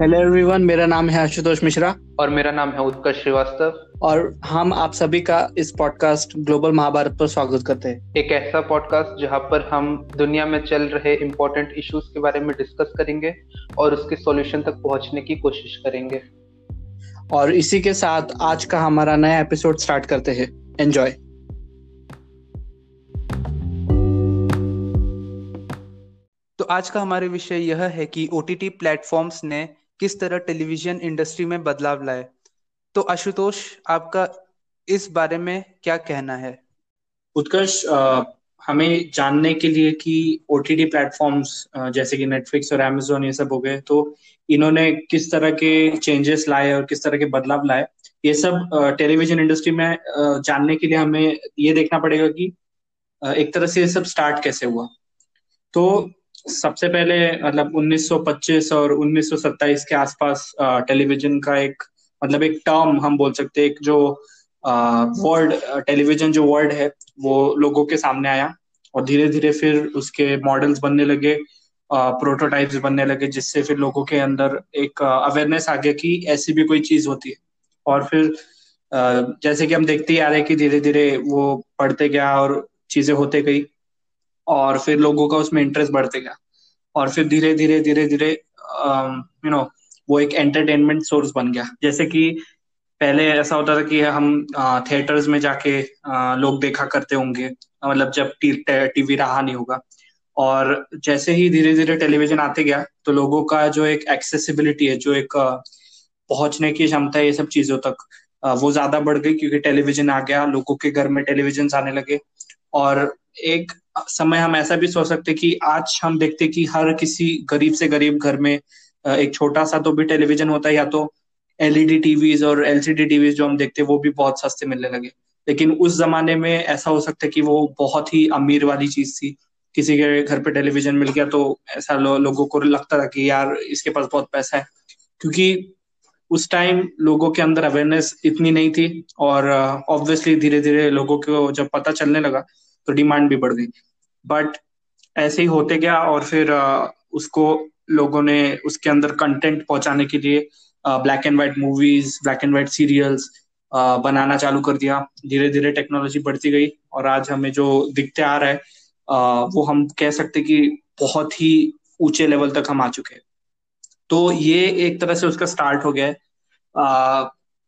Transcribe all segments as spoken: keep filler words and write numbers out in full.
Hello everyone, मेरा नाम है आशुतोष मिश्रा और मेरा नाम है उत्कर्ष श्रीवास्तव और हम आप सभी का इस पॉडकास्ट ग्लोबल महाभारत पर स्वागत करते हैं। एक ऐसा पॉडकास्ट जहां पर हम दुनिया में चल रहे इम्पोर्टेंट इश्यूज के बारे में डिस्कस करेंगे और उसके सॉल्यूशन तक पहुंचने की कोशिश करेंगे। और इसी के साथ आज का हमारा नया एपिसोड स्टार्ट करते हैं। एंजॉय। तो आज का हमारे विषय यह है कि ओटीटी प्लेटफॉर्म्स ने किस तरह टेलीविजन इंडस्ट्री में बदलाव लाए। तो आशुतोष, आपका इस बारे में क्या कहना है? उत्कर्ष, हमें जानने के लिए कि ओटीटी प्लेटफॉर्म्स जैसे कि नेटफ्लिक्स और अमेज़न ये सब हो गए, तो इन्होंने किस तरह के चेंजेस लाए और किस तरह के बदलाव लाए, ये सब टेलीविजन इंडस्ट्री में जानने के लिए हमें ये देखना पड़ेगा कि एक तरह से ये सब स्टार्ट कैसे हुआ। तो सबसे पहले मतलब उन्नीस सौ पच्चीस और उन्नीस सौ सत्ताईस के आसपास टेलीविजन का एक मतलब एक टर्म हम बोल सकते हैं, एक जो वर्ड टेलीविजन जो वर्ड है वो लोगों के सामने आया और धीरे धीरे फिर उसके मॉडल्स बनने लगे, प्रोटोटाइप्स बनने लगे, जिससे फिर लोगों के अंदर एक अवेयरनेस आ गया कि ऐसी भी कोई चीज होती है। और फिर आ, जैसे कि हम देखते ही आ रहे कि धीरे धीरे वो बढ़ते गया और चीजें होते गई और फिर लोगों का उसमें इंटरेस्ट बढ़ते गया और फिर धीरे धीरे धीरे धीरे यू नो वो एक एंटरटेनमेंट सोर्स बन गया। जैसे कि पहले ऐसा होता था कि हम थिएटर्स में जाके आ, लोग देखा करते होंगे, मतलब जब टी, टी, टीवी रहा नहीं होगा। और जैसे ही धीरे धीरे टेलीविजन आते गया तो लोगों का जो एक एक्सेसिबिलिटी है, जो एक पहुंचने की क्षमता है ये सब चीजों तक, आ, वो ज्यादा बढ़ गई क्योंकि टेलीविजन आ गया, लोगों के घर में टेलीविजन आने लगे। और एक समय हम ऐसा भी सोच सकते कि आज हम देखते कि हर किसी गरीब से गरीब घर में एक छोटा सा तो भी टेलीविजन होता है, या तो एलईडी टीवीज और एलसीडी टीवीज जो हम देखते हैं वो भी बहुत सस्ते मिलने लगे। लेकिन उस जमाने में ऐसा हो सकता है कि वो बहुत ही अमीर वाली चीज थी, किसी के घर पे टेलीविजन मिल गया तो ऐसा लो, लोगों को लगता था कि यार इसके पास बहुत पैसा है, क्योंकि उस टाइम लोगों के अंदर अवेयरनेस इतनी नहीं थी। और ऑब्वियसली धीरे धीरे लोगों को जब पता चलने लगा तो डिमांड भी बढ़ गई, बट ऐसे ही होते गया। और फिर उसको लोगों ने उसके अंदर कंटेंट पहुंचाने के लिए black and white movies, black and white serials बनाना चालू कर दिया। धीरे धीरे टेक्नोलॉजी बढ़ती गई और आज हमें जो दिखते आ रहा है वो हम कह सकते कि बहुत ही ऊंचे लेवल तक हम आ चुके हैं। तो ये एक तरह से उसका स्टार्ट हो गया है,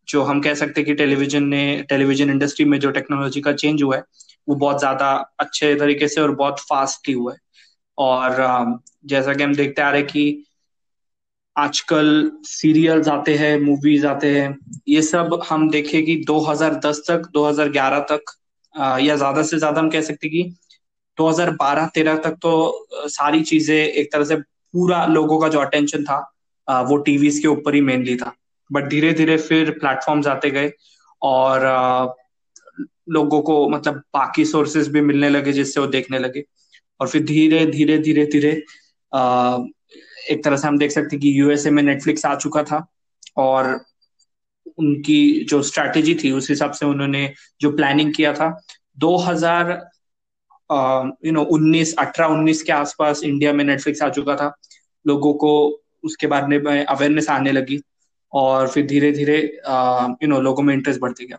जो हम कह सकते कि टेलीविजन ने टेलीविजन इंडस्ट्री में जो टेक्नोलॉजी का चेंज हुआ है वो बहुत ज्यादा अच्छे तरीके से और बहुत फास्टली हुआ है। और जैसा कि हम देखते आ रहे कि आजकल सीरियल्स आते हैं, मूवीज आते हैं, ये सब हम देखे कि दो हज़ार दस तक, दो हज़ार ग्यारह तक या ज्यादा से ज्यादा हम कह सकते कि दो हज़ार बारह तेरह तक तो सारी चीजें एक तरह से पूरा लोगों का जो अटेंशन था वो टीवीज के ऊपर ही मेनली था। बट धीरे धीरे फिर प्लेटफॉर्म्स आते गए और लोगों को मतलब बाकी सोर्सेस भी मिलने लगे जिससे वो देखने लगे। और फिर धीरे धीरे धीरे धीरे एक तरह से हम देख सकते कि यूएसए में नेटफ्लिक्स आ चुका था और उनकी जो स्ट्रैटेजी थी उस हिसाब से उन्होंने जो प्लानिंग किया था, दो हजार यू नो उन्नीस अठारह उन्नीस के आसपास इंडिया में नेटफ्लिक्स आ चुका था। लोगों को उसके बारे में अवेयरनेस आने लगी और फिर धीरे धीरे यू नो लोगों में इंटरेस्ट बढ़ते गया।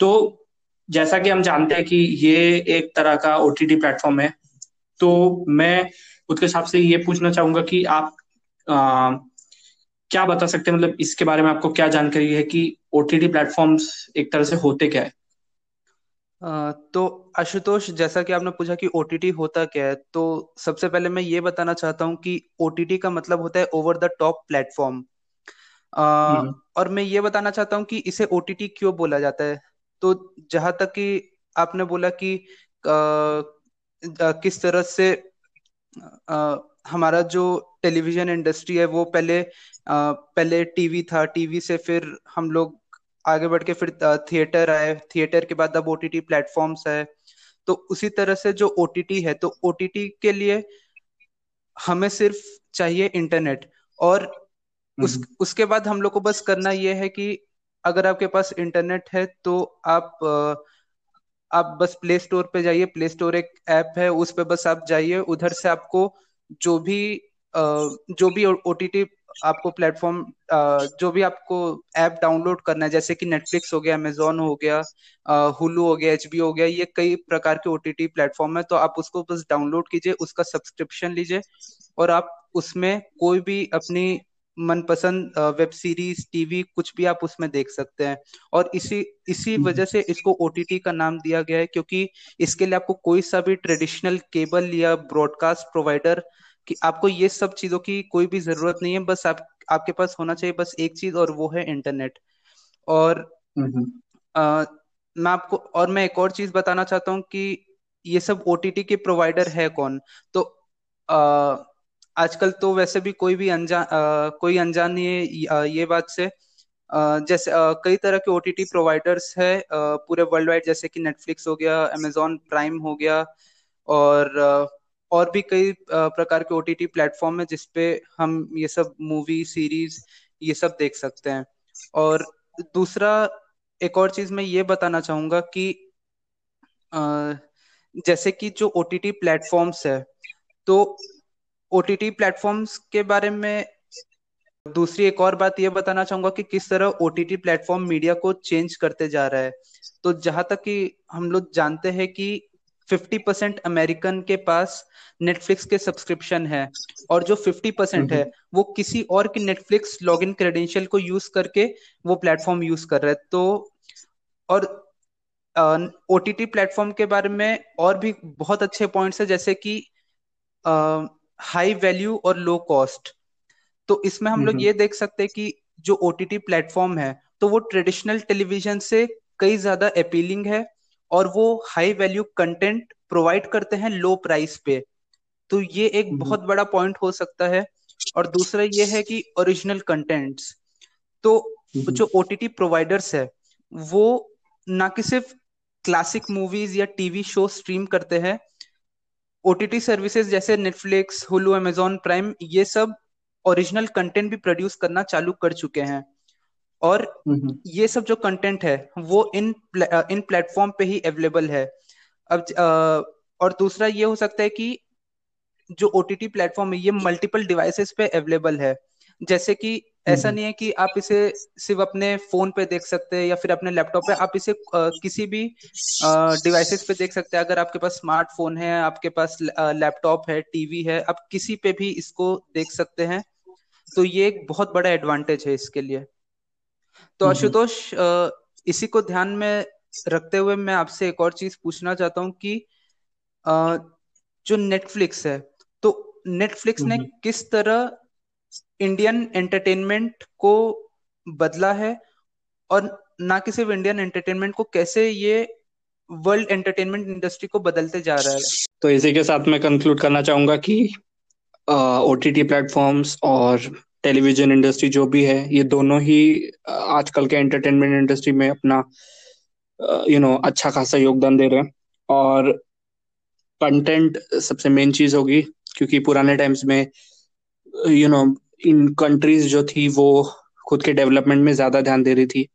तो जैसा कि हम जानते हैं कि ये एक तरह का ओटीटी प्लेटफॉर्म है, तो मैं उसके हिसाब से ये पूछना चाहूंगा कि आप आ, क्या बता सकते हैं, मतलब इसके बारे में आपको क्या जानकारी है कि ओटीटी प्लेटफॉर्म्स एक तरह से होते क्या है? आ, तो आशुतोष, जैसा कि आपने पूछा कि ओटीटी होता क्या है, तो सबसे पहले मैं ये बताना चाहता हूँ कि ओटीटी का मतलब होता है ओवर द टॉप प्लेटफॉर्म। और मैं ये बताना चाहता हूँ कि इसे ओटीटी क्यों बोला जाता है। तो जहां तक कि आपने बोला कि आ, आ, किस तरह से आ, हमारा जो टेलीविजन इंडस्ट्री है वो पहले आ, पहले टीवी था, टीवी से फिर हम लोग आगे बढ़ के फिर थिएटर आए, थिएटर के बाद अब ओटीटी प्लेटफॉर्म्स है। तो उसी तरह से जो ओटीटी है, तो ओटीटी के लिए हमें सिर्फ चाहिए इंटरनेट और उस उसके बाद हम लोग को बस करना ये है कि अगर आपके पास इंटरनेट है तो आप आप बस प्ले स्टोर पे जाइए, प्ले स्टोर एक ऐप है, उस पे बस आप जाइए, उधर से आपको जो भी जो भी ओटीटी आपको प्लेटफॉर्म जो भी आपको ऐप डाउनलोड करना है, जैसे कि नेटफ्लिक्स हो गया, अमेज़न हो गया, हुलू हो गया, एचबी हो गया, ये कई प्रकार के ओटीटी प्लेटफॉर्म है, तो आप उसको बस डाउनलोड कीजिए, उसका सब्सक्रिप्शन लीजिए और आप उसमें कोई भी अपनी मनपसंद वेब सीरीज, टीवी, कुछ भी आप उसमें देख सकते हैं। और इसी इसी वजह से इसको ओटीटी का नाम दिया गया है, क्योंकि इसके लिए आपको कोई सा भी ट्रेडिशनल केबल या ब्रॉडकास्ट प्रोवाइडर कि आपको ये सब चीजों की कोई भी जरूरत नहीं है। बस आप आपके पास होना चाहिए बस एक चीज, और वो है इंटरनेट। और आ, मैं आपको और मैं एक और चीज बताना चाहता हूँ कि ये सब ओटीटी के प्रोवाइडर है कौन। तो आ, आजकल तो वैसे भी कोई भी अनजान कोई अनजान नहीं है ये बात से। आ, जैसे आ, कई तरह के ओटीटी प्रोवाइडर्स है आ, पूरे वर्ल्ड वाइड, जैसे कि नेटफ्लिक्स हो गया, अमेज़न प्राइम हो गया, और आ, और भी कई प्रकार के ओटीटी प्लेटफॉर्म है जिसपे हम ये सब मूवी, सीरीज, ये सब देख सकते हैं। और दूसरा एक और चीज मैं ये बताना चाहूंगा कि जैसे कि जो ओटीटी प्लेटफॉर्म्स है, तो ओटीटी प्लेटफॉर्म्स के बारे में दूसरी एक और बात ये बताना चाहूंगा कि किस तरह ओटीटी प्लेटफॉर्म मीडिया को चेंज करते जा रहा है। तो जहां तक कि हम लोग जानते हैं कि पचास परसेंट अमेरिकन के पास नेटफ्लिक्स के सब्सक्रिप्शन है, और जो पचास परसेंट है वो किसी और की नेटफ्लिक्स लॉगिन क्रेडेंशियल को यूज करके वो प्लेटफॉर्म यूज कर रहा है। तो और ओटीटी प्लेटफॉर्म के बारे में और भी बहुत अच्छे पॉइंट्स है, जैसे कि हाई वैल्यू और लो कॉस्ट। तो इसमें हम लोग ये देख सकते हैं कि जो ओटीटी प्लेटफॉर्म है तो वो ट्रेडिशनल टेलीविजन से कई ज्यादा अपीलिंग है, और वो हाई वैल्यू कंटेंट प्रोवाइड करते हैं लो प्राइस पे। तो ये एक बहुत बड़ा पॉइंट हो सकता है। और दूसरा ये है कि ओरिजिनल कंटेंट्स, तो जो ओटीटी प्रोवाइडर्स है वो ना कि सिर्फ क्लासिक मूवीज या टीवी शो स्ट्रीम करते हैं, ओटीटी सर्विसेज जैसे नेटफ्लिक्स, हुलू, अमेज़न प्राइम, ये सब ओरिजिनल कंटेंट भी प्रोड्यूस करना चालू कर चुके हैं। और ये सब जो कंटेंट है वो इन इन प्लेटफॉर्म पे ही अवेलेबल है। अब आ, और दूसरा ये हो सकता है कि जो ओटीटी प्लेटफॉर्म है ये मल्टीपल डिवाइसेस पे अवेलेबल है, जैसे कि ऐसा नहीं है कि आप इसे सिर्फ अपने फोन पे देख सकते हैं या फिर अपने लैपटॉप पे, आप इसे आ, किसी भी डिवाइसेस पे देख सकते हैं। अगर आपके पास स्मार्टफोन है, आपके पास लैपटॉप है, टीवी है, आप किसी पे भी इसको देख सकते हैं। तो ये एक बहुत बड़ा एडवांटेज है इसके लिए। तो आशुतोष, इसी को ध्यान में रखते हुए मैं आपसे एक और चीज पूछना चाहता हूँ कि जो नेटफ्लिक्स है, तो नेटफ्लिक्स ने किस तरह इंडियन एंटरटेनमेंट को बदला है, और ना कि सिर्फ इंडियन एंटरटेनमेंट को, कैसे ये वर्ल्ड एंटरटेनमेंट इंडस्ट्री को बदलते जा रहा है। तो इसी के साथ मैं कंक्लूड करना चाहूंगा कि ओटीटी प्लेटफॉर्म्स और टेलीविजन इंडस्ट्री जो भी है, ये दोनों ही आजकल के एंटरटेनमेंट इंडस्ट्री में अपना यू नो अच्छा खासा योगदान दे रहे हैं। और कंटेंट सबसे मेन चीज होगी, क्योंकि पुराने टाइम्स में यू नो इन कंट्रीज जो थी वो खुद के डेवलपमेंट में ज्यादा ध्यान दे रही थी,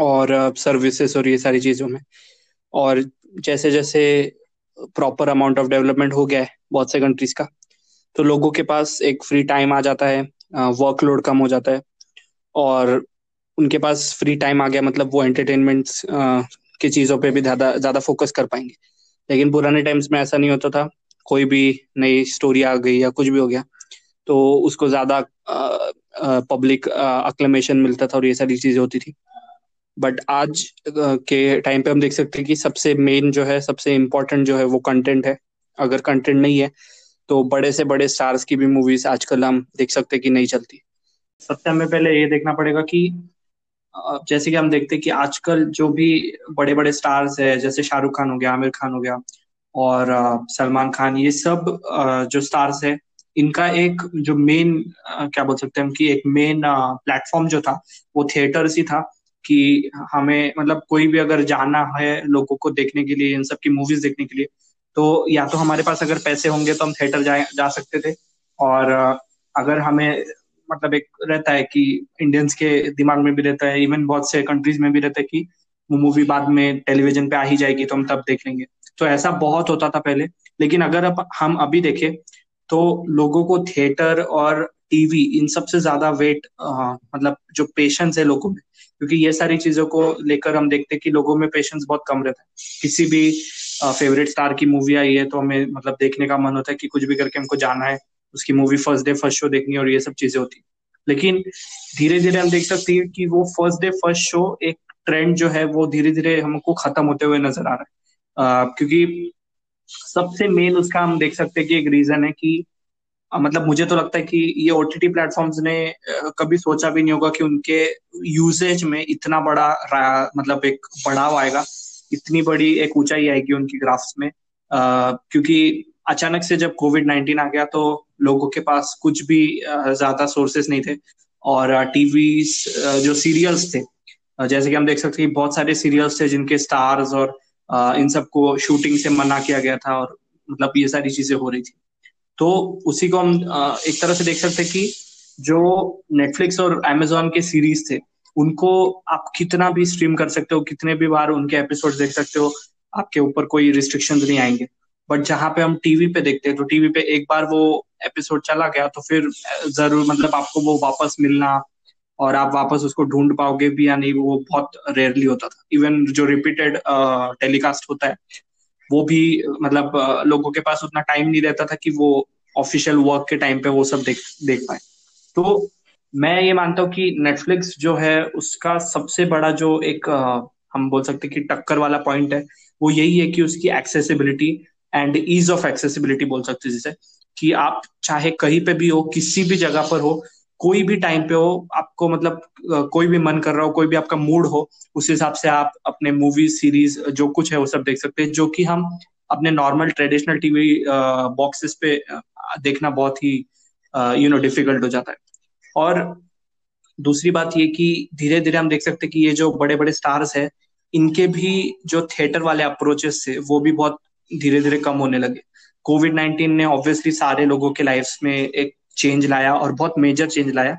और सर्विसेज और ये सारी चीजों में। और जैसे जैसे प्रॉपर अमाउंट ऑफ डेवलपमेंट हो गया है बहुत से कंट्रीज का, तो लोगों के पास एक फ्री टाइम आ जाता है, वर्कलोड uh, कम हो जाता है, और उनके पास फ्री टाइम आ गया, मतलब वो एंटरटेनमेंट uh, की चीज़ों पे भी ज़्यादा ज़्यादा फोकस कर पाएंगे। लेकिन पुराने टाइम्स में ऐसा नहीं होता था, कोई भी नई स्टोरी आ गई या कुछ भी हो गया तो उसको ज़्यादा पब्लिक अक्लेमेशन मिलता था और ये सारी चीज़ें होती थी। बट आज uh, के टाइम पे हम देख सकते हैं कि सबसे मेन जो है, सबसे इम्पोर्टेंट जो है वो कंटेंट है। अगर कंटेंट नहीं है तो बड़े से बड़े स्टार्स की भी मूवीज आजकल हम देख सकते कि नहीं चलती। सबसे हमें पहले ये देखना पड़ेगा कि जैसे कि हम देखते कि आजकल जो भी बड़े बड़े स्टार्स है, जैसे शाहरुख खान हो गया, आमिर खान हो गया और सलमान खान, ये सब जो स्टार्स है, इनका एक जो मेन क्या बोल सकते हैं कि एक मेन प्लेटफॉर्म जो था वो थिएटर्स ही था, कि हमें मतलब कोई भी अगर जाना है लोगों को देखने के लिए, इन सब की मूवीज देखने के लिए, तो या तो हमारे पास अगर पैसे होंगे तो हम थिएटर जा, जा सकते थे। और अगर हमें मतलब एक रहता है कि इंडियंस के दिमाग में भी रहता है, इवन बहुत से कंट्रीज में भी रहता है कि वो मूवी बाद में टेलीविजन पे आ ही जाएगी तो हम तब देख लेंगे। तो ऐसा बहुत होता था पहले। लेकिन अगर अब हम अभी देखें तो लोगों को थिएटर और टीवी, इन सबसे ज्यादा वेट मतलब जो पेशेंस है लोगों में, क्योंकि ये सारी चीजों को लेकर हम देखते हैं कि लोगों में पेशेंस बहुत कम रहता है। किसी भी फेवरेट स्टार की मूवी आई है तो हमें मतलब देखने का मन होता है कि कुछ भी करके हमको जाना है, उसकी movie first day first show देखनी है और ये सब चीजें होती है। लेकिन धीरे धीरे हम देख सकते हैं कि वो फर्स्ट डे फर्स्ट शो एक ट्रेंड जो है वो धीरे धीरे हमको खत्म होते हुए नजर आ रहा है, क्योंकि सबसे मेन उसका हम देख सकते हैं कि एक रीजन है कि मतलब मुझे तो लगता है कि ये ओटीटी प्लेटफॉर्म्स ने कभी सोचा भी नहीं होगा कि उनके यूजेज में इतना बड़ा मतलब एक बढ़ाव आएगा, इतनी बड़ी एक ऊंचाई आएगी उनकी ग्राफ्स में। आ, क्योंकि अचानक से जब कोविड नाइन्टीन आ गया तो लोगों के पास कुछ भी ज्यादा सोर्सेस नहीं थे और टीवी जो सीरियल्स थे, जैसे कि हम देख सकते हैं कि बहुत सारे सीरियल्स थे जिनके स्टार्स और इन सबको शूटिंग से मना किया गया था और मतलब ये सारी चीजें हो रही थी। तो उसी को हम एक तरह से देख सकते हैं कि जो नेटफ्लिक्स और अमेज़न के सीरीज थे उनको आप कितना भी स्ट्रीम कर सकते हो, कितने भी बार उनके एपिसोड देख सकते हो, आपके ऊपर कोई रिस्ट्रिक्शंस नहीं आएंगे। बट जहाँ पे हम टीवी पे देखते हैं तो टीवी पे एक बार वो एपिसोड चला गया तो फिर जरूर मतलब आपको वो वापस मिलना और आप वापस उसको ढूंढ पाओगे भी या नहीं वो बहुत रेयरली होता था। इवन जो रिपीटेड टेलीकास्ट होता है वो भी मतलब लोगों के पास उतना टाइम नहीं रहता था कि वो ऑफिशियल वर्क के टाइम पे वो सब देख देख पाए। तो मैं ये मानता हूँ कि नेटफ्लिक्स जो है उसका सबसे बड़ा जो एक हम बोल सकते हैं कि टक्कर वाला पॉइंट है वो यही है कि उसकी accessibility and ease of accessibility बोल सकते हैं, जिसे कि आप चाहे कहीं पे भी हो, किसी भी जगह पर हो, कोई भी टाइम पे हो, आपको मतलब कोई भी मन कर रहा हो, कोई भी आपका मूड हो, उस हिसाब से आप अपने मूवी सीरीज जो कुछ है वो सब देख सकते हैं, जो कि हम अपने नॉर्मल ट्रेडिशनल टीवी बॉक्सेस पे देखना बहुत ही यू नो डिफिकल्ट हो जाता है। और दूसरी बात ये कि धीरे धीरे हम देख सकते हैं कि ये जो बड़े बड़े स्टार्स हैं इनके भी जो थिएटर वाले अप्रोचेस थे वो भी बहुत धीरे धीरे कम होने लगे। कोविड नाइन्टीन ने ऑब्वियसली सारे लोगों के लाइफ में एक चेंज लाया और बहुत मेजर चेंज लाया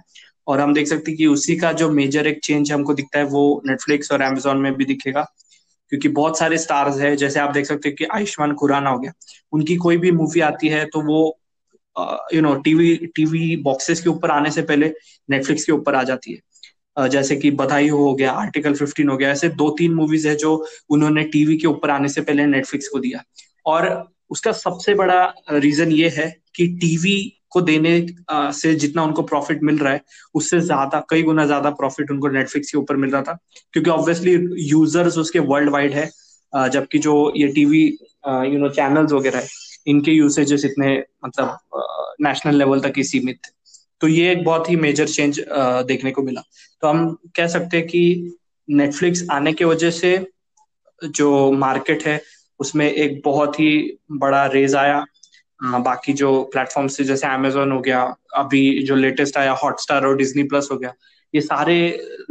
और हम देख सकते हैं कि उसी का जो मेजर एक चेंज हमको दिखता है वो नेटफ्लिक्स और अमेज़न में भी दिखेगा, क्योंकि बहुत सारे स्टार्स है, जैसे आप देख सकते हैं कि आयुष्मान खुराना हो गया, उनकी कोई भी मूवी आती है तो वो you know TV TV boxes के ऊपर आने से पहले नेटफ्लिक्स के ऊपर आ जाती है। uh, जैसे कि बधाई हो गया, आर्टिकल फिफ्टीन हो गया, ऐसे दो तीन मूवीज है जो उन्होंने टीवी के ऊपर आने से पहले नेटफ्लिक्स को दिया। और उसका सबसे बड़ा रीजन ये है कि टीवी को देने से जितना उनको प्रॉफिट मिल रहा है उससे ज्यादा कई गुना ज्यादा प्रॉफिट उनको नेटफ्लिक्स के ऊपर मिल रहा था, क्योंकि ऑब्वियसली यूजर्स उसके वर्ल्ड वाइड है, जबकि जो ये टीवी यू नो चैनल्स वगैरह है इनके यूसेजेस इतने मतलब नेशनल लेवल तक ही सीमित थे। तो ये एक बहुत ही मेजर चेंज देखने को मिला। तो हम कह सकते हैं कि नेटफ्लिक्स आने की वजह से जो मार्केट है उसमें एक बहुत ही बड़ा रेज आया। बाकी जो प्लेटफॉर्म्स थे जैसे अमेज़न हो गया, अभी जो लेटेस्ट आया हॉटस्टार और डिज्नी प्लस हो गया, ये सारे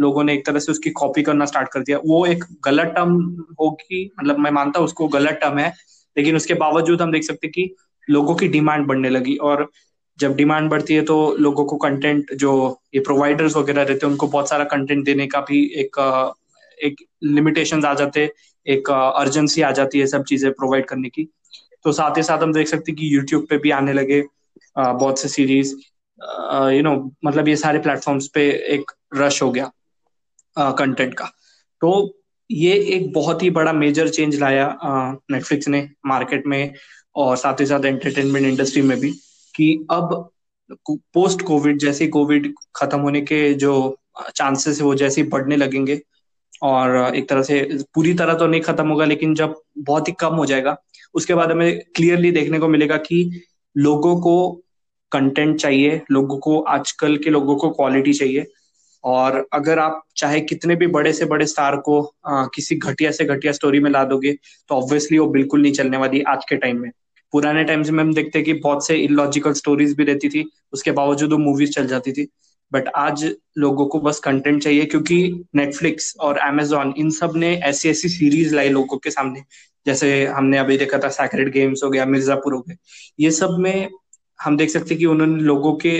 लोगों ने एक तरह से उसकी कॉपी करना स्टार्ट कर दिया। वो एक गलत टर्म होगी, मतलब मैं मानता हूँ उसको गलत टर्म है, लेकिन उसके बावजूद हम देख सकते हैं कि लोगों की डिमांड बढ़ने लगी और जब डिमांड बढ़ती है तो लोगों को कंटेंट जो ये प्रोवाइडर्स वगैरह रहते हैं उनको बहुत सारा कंटेंट देने का भी एक एक लिमिटेशंस आ जाते, एक अर्जेंसी आ जाती है सब चीजें प्रोवाइड करने की। तो साथ ही साथ हम देख सकते हैं कि यूट्यूब पे भी आने लगे आ, बहुत से सीरीज, यू नो मतलब ये सारे प्लेटफॉर्म्स पे एक रश हो गया कंटेंट का। तो ये एक बहुत ही बड़ा मेजर चेंज लाया नेटफ्लिक्स ने मार्केट में और साथ ही साथ एंटरटेनमेंट इंडस्ट्री में भी, कि अब पोस्ट कोविड जैसे कोविड खत्म होने के जो चांसेस है वो जैसे ही बढ़ने लगेंगे और एक तरह से पूरी तरह तो नहीं खत्म होगा लेकिन जब बहुत ही कम हो जाएगा उसके बाद हमें क्लियरली देखने को मिलेगा कि लोगों को कंटेंट चाहिए, लोगों को आजकल के लोगों को क्वालिटी चाहिए। और अगर आप चाहे कितने भी बड़े से बड़े स्टार को आ, किसी घटिया से घटिया स्टोरी में ला दोगे तो ऑब्वियसली वो बिल्कुल नहीं चलने वाली आज के टाइम में। पुराने टाइम्स में हम देखते हैं कि बहुत से इलॉजिकल स्टोरीज भी रहती थी, उसके बावजूद वो मूवीज चल जाती थी। बट आज लोगों को बस कंटेंट चाहिए, क्योंकि नेटफ्लिक्स और अमेज़न इन सब ने ऐसी ऐसी सीरीज लाई लोगों के सामने, जैसे हमने अभी देखा था सैक्रेड गेम्स हो गया, मिर्जापुर हो गया, ये सब में हम देख सकते हैं कि उन्होंने लोगों के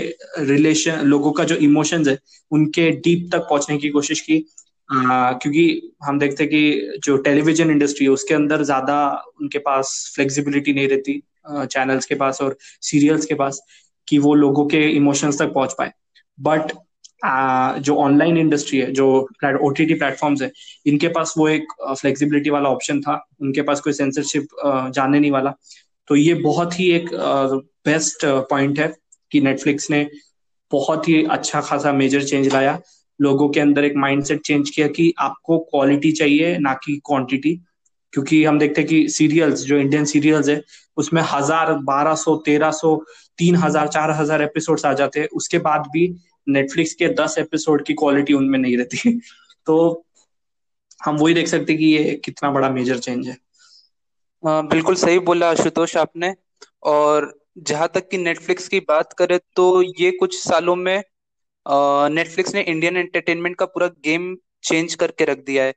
रिलेशन, लोगों का जो इमोशंस है उनके डीप तक पहुंचने की कोशिश की। आ, क्योंकि हम देखते हैं कि जो टेलीविजन इंडस्ट्री है उसके अंदर ज्यादा उनके पास फ्लेक्सिबिलिटी नहीं रहती चैनल्स के पास और सीरियल्स के पास, कि वो लोगों के इमोशंस तक पहुंच पाए. बट uh, जो ऑनलाइन इंडस्ट्री है, जो ओटीटी प्लेटफॉर्म्स है, इनके पास वो एक फ्लेक्सिबिलिटी वाला ऑप्शन था, उनके पास कोई सेंसरशिप uh, जाने नहीं वाला. तो ये बहुत ही एक बेस्ट uh, पॉइंट है कि नेटफ्लिक्स ने बहुत ही अच्छा खासा मेजर चेंज लाया, लोगों के अंदर एक माइंडसेट चेंज किया कि आपको क्वालिटी चाहिए ना कि क्वांटिटी. क्योंकि हम देखते हैं कि सीरियल्स, जो इंडियन सीरियल्स है, उसमें हजार, बारह सौ, तेरह सौ, तीन हजार, चार हजार एपिसोड्स आ जाते हैं, उसके बाद भी नेटफ्लिक्स के दस एपिसोड की क्वालिटी उनमें नहीं रहती. तो हम वही देख सकते कि ये कितना बड़ा मेजर चेंज है. आ, बिल्कुल सही बोला आशुतोष आपने. और जहां तक कि नेटफ्लिक्स की बात करें तो ये कुछ सालों में नेटफ्लिक्स ने इंडियन एंटरटेनमेंट का पूरा गेम चेंज करके रख दिया है.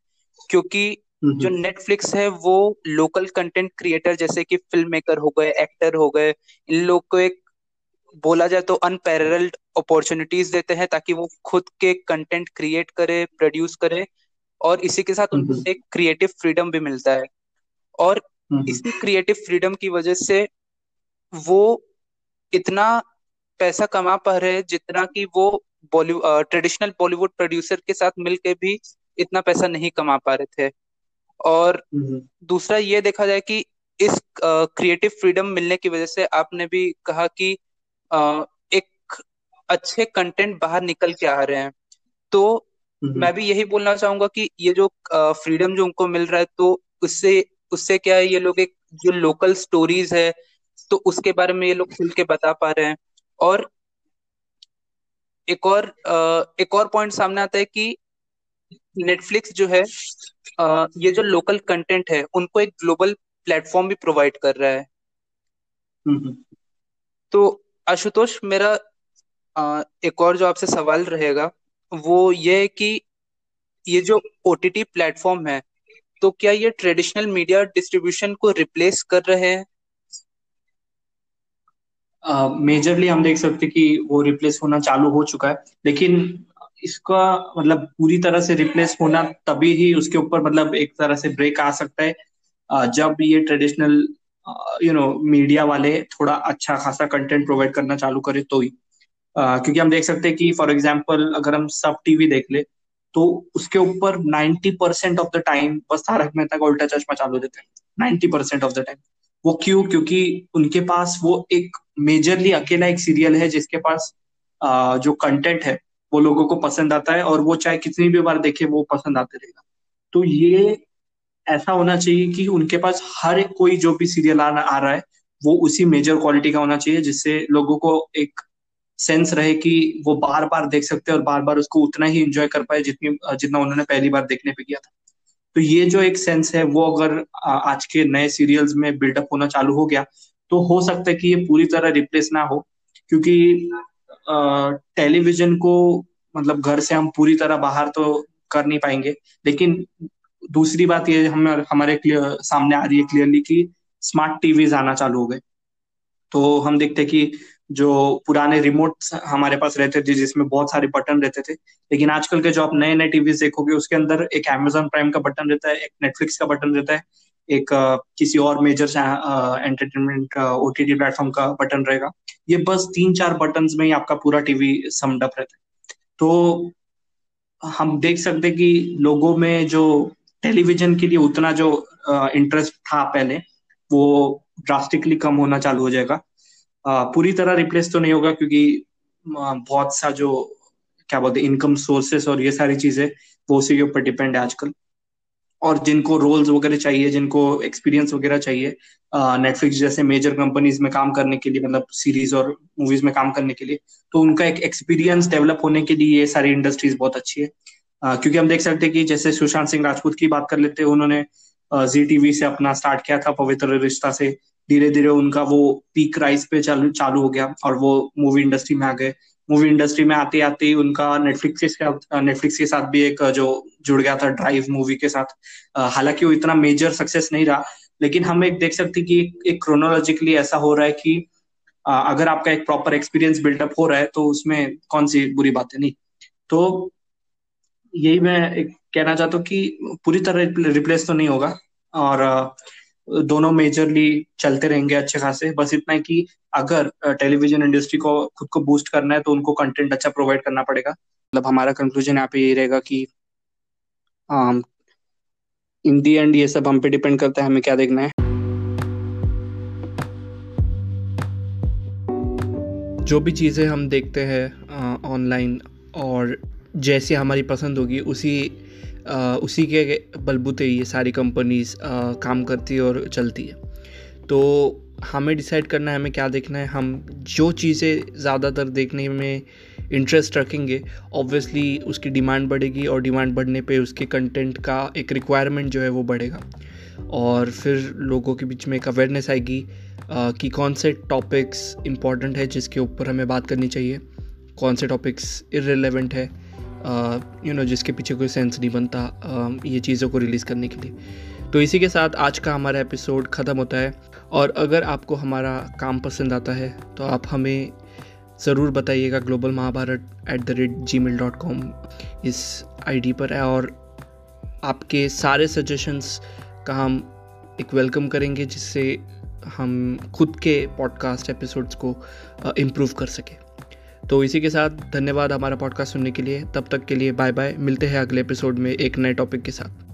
क्योंकि जो नेटफ्लिक्स है वो लोकल कंटेंट क्रिएटर जैसे कि फिल्म मेकर हो गए, एक्टर हो गए, इन लोग को एक बोला जाए तो अनपैरेलल्ड अपॉर्चुनिटीज देते हैं ताकि वो खुद के कंटेंट क्रिएट करे, प्रोड्यूस करे, और इसी के साथ उनको एक क्रिएटिव फ्रीडम भी मिलता है. और इसी क्रिएटिव फ्रीडम की वजह से वो इतना पैसा कमा पा रहे हैं जितना कि वो बॉलीवुड, ट्रेडिशनल बॉलीवुड प्रोड्यूसर के साथ मिलके भी इतना पैसा नहीं कमा पा रहे थे. और दूसरा ये देखा जाए कि इस क्रिएटिव फ्रीडम मिलने की वजह से आपने भी कहा कि uh, एक अच्छे कंटेंट बाहर निकल के आ रहे हैं. तो मैं भी यही बोलना चाहूंगा कि ये जो फ्रीडम uh, जो उनको मिल रहा है, तो उससे उससे क्या है, ये लोग एक जो लोकल स्टोरीज है तो उसके बारे में ये लोग खुल के बता पा रहे हैं. और एक और uh, एक और पॉइंट सामने आता है कि नेटफ्लिक्स जो है uh, ये जो लोकल कंटेंट है उनको एक ग्लोबल प्लेटफॉर्म भी प्रोवाइड कर रहा है. mm-hmm. तो आशुतोष, मेरा uh, एक और जो आपसे सवाल रहेगा वो ये है कि ये जो ओटीटी प्लेटफॉर्म है, तो क्या ये ट्रेडिशनल मीडिया डिस्ट्रीब्यूशन को रिप्लेस कर रहे हैं? मेजरली uh, हम देख सकते कि वो रिप्लेस होना चालू हो चुका है. लेकिन इसका मतलब पूरी तरह से रिप्लेस होना, तभी ही उसके ऊपर मतलब एक तरह से ब्रेक आ सकता है uh, जब ये ट्रेडिशनल यू नो मीडिया वाले थोड़ा अच्छा खासा कंटेंट प्रोवाइड करना चालू करें तो ही. uh, क्योंकि हम देख सकते हैं कि फॉर एग्जाम्पल अगर हम सब टीवी देख ले तो उसके ऊपर ninety percent of the time बस तारक मेहता का उल्टा चश्मा चालू देते हैं, ninety percent of the time. वो क्यों? क्योंकि उनके पास वो एक मेजरली अकेला एक सीरियल है जिसके पास आ, जो कंटेंट है वो लोगों को पसंद आता है और वो चाहे कितनी भी बार देखे वो पसंद आते रहेगा. तो ये ऐसा होना चाहिए कि उनके पास हर कोई जो भी सीरियल आ, आ रहा है वो उसी मेजर क्वालिटी का होना चाहिए जिससे लोगों को एक सेंस रहे कि वो बार बार देख सकते हैं और बार बार उसको उतना ही एंजॉय कर पाए जितनी जितना उन्होंने पहली बार देखने पे किया था. तो ये जो एक सेंस है वो अगर आज के नए सीरियल्स में बिल्डअप होना चालू हो गया तो हो सकता है कि ये पूरी तरह रिप्लेस ना हो. क्योंकि टेलीविजन को मतलब घर से हम पूरी तरह बाहर तो कर नहीं पाएंगे. लेकिन दूसरी बात ये हम हमारे सामने आ रही है क्लियरली कि स्मार्ट टीवीज आना चालू हो गए. तो हम देखते हैं कि जो पुराने रिमोट हमारे पास रहते थे जिसमें बहुत सारे बटन रहते थे, लेकिन आजकल के जो आप नए नए टीवीज देखोगे उसके अंदर एक अमेज़न प्राइम का बटन रहता है, एक नेटफ्लिक्स का बटन रहता है, एक uh, किसी और मेजर एंटरटेनमेंट ओटीटी प्लेटफॉर्म का बटन रहेगा. ये बस तीन चार बटन में ही आपका पूरा टीवी सम्ड अप रहता है. तो हम देख सकते कि लोगों में जो टेलीविजन के लिए उतना जो इंटरेस्ट uh, था पहले वो ड्रास्टिकली कम होना चालू हो जाएगा. Uh, पूरी तरह रिप्लेस तो नहीं होगा क्योंकि uh, बहुत सा जो क्या बोलते हैं इनकम सोर्सेस और ये सारी चीजें वो उसी के ऊपर डिपेंड है आजकल. और जिनको रोल्स वगैरह चाहिए, जिनको एक्सपीरियंस वगैरह चाहिए नेटफ्लिक्स uh, जैसे मेजर कंपनीज में काम करने के लिए, मतलब सीरीज और मूवीज में काम करने के लिए, तो उनका एक एक्सपीरियंस डेवलप होने के लिए ये सारी इंडस्ट्रीज बहुत अच्छी है. uh, क्योंकि हम देख सकते हैं कि जैसे सुशांत सिंह राजपूत की बात कर लेते हैं, उन्होंने जी uh, टीवी से अपना स्टार्ट किया था, पवित्र रिश्ता से. धीरे धीरे उनका वो पीक राइज पे चालू चालू हो गया और वो मूवी इंडस्ट्री में आ गए. मूवी इंडस्ट्री में आते आते ही उनका नेटफ्लिक्स के साथ नेटफ्लिक्स के साथ भी एक जो जुड़ गया था, ड्राइव मूवी के साथ. हालांकि वो इतना मेजर सक्सेस नहीं रहा, लेकिन हम एक देख सकते कि एक क्रोनोलॉजिकली ऐसा हो रहा है कि अगर आपका एक प्रॉपर एक्सपीरियंस बिल्डअप हो रहा है तो उसमें कौन सी बुरी बात है, नहीं? तो यही मैं कहना चाहता हूँ कि पूरी तरह रिप्लेस तो नहीं होगा. और दोनों मेजरली चलते रहेंगे अच्छे खासे। बस इतना है कि अगर टेलीविजन इंडस्ट्री को खुद को बूस्ट करना है तो उनको कंटेंट अच्छा प्रोवाइड करना पड़ेगा। मतलब हमारा कंक्लूजन यहाँ पे ये रहेगा कि इन दी एंड ये सब हम पे डिपेंड करता है हमें क्या देखना है। जो भी चीज़ें हम देखते हैं ऑनलाइन और जैसी हमारी पसंद होगी उसी आ, उसी के बलबूते ये सारी कंपनीज काम करती है और चलती है। तो हमें डिसाइड करना है हमें क्या देखना है। हम जो चीज़ें ज़्यादातर देखने में इंटरेस्ट रखेंगे ऑब्वियसली उसकी डिमांड बढ़ेगी और डिमांड बढ़ने पे उसके कंटेंट का एक रिक्वायरमेंट जो है वो बढ़ेगा और फिर लोगों के बीच में एक अवेयरनेस आएगी आ, कि कौन से टॉपिक्स इम्पॉर्टेंट है जिसके ऊपर हमें बात करनी चाहिए, कौन से टॉपिक्स इररिलेवेंट है, यू नो जिसके पीछे कोई सेंस नहीं बनता uh, ये चीज़ों को रिलीज़ करने के लिए। तो इसी के साथ आज का हमारा एपिसोड ख़त्म होता है और अगर आपको हमारा काम पसंद आता है तो आप हमें ज़रूर बताइएगा global Mahabharat at the rate g mail dot com इस आईडी पर है और आपके सारे सजेशंस का हम एक वेलकम करेंगे जिससे हम खुद के पॉडकास्ट एपिसोड्स को इम्प्रूव uh, कर सकें। तो इसी के साथ धन्यवाद हमारा पॉडकास्ट सुनने के लिए। तब तक के लिए बाय बाय। मिलते हैं अगले एपिसोड में एक नए टॉपिक के साथ।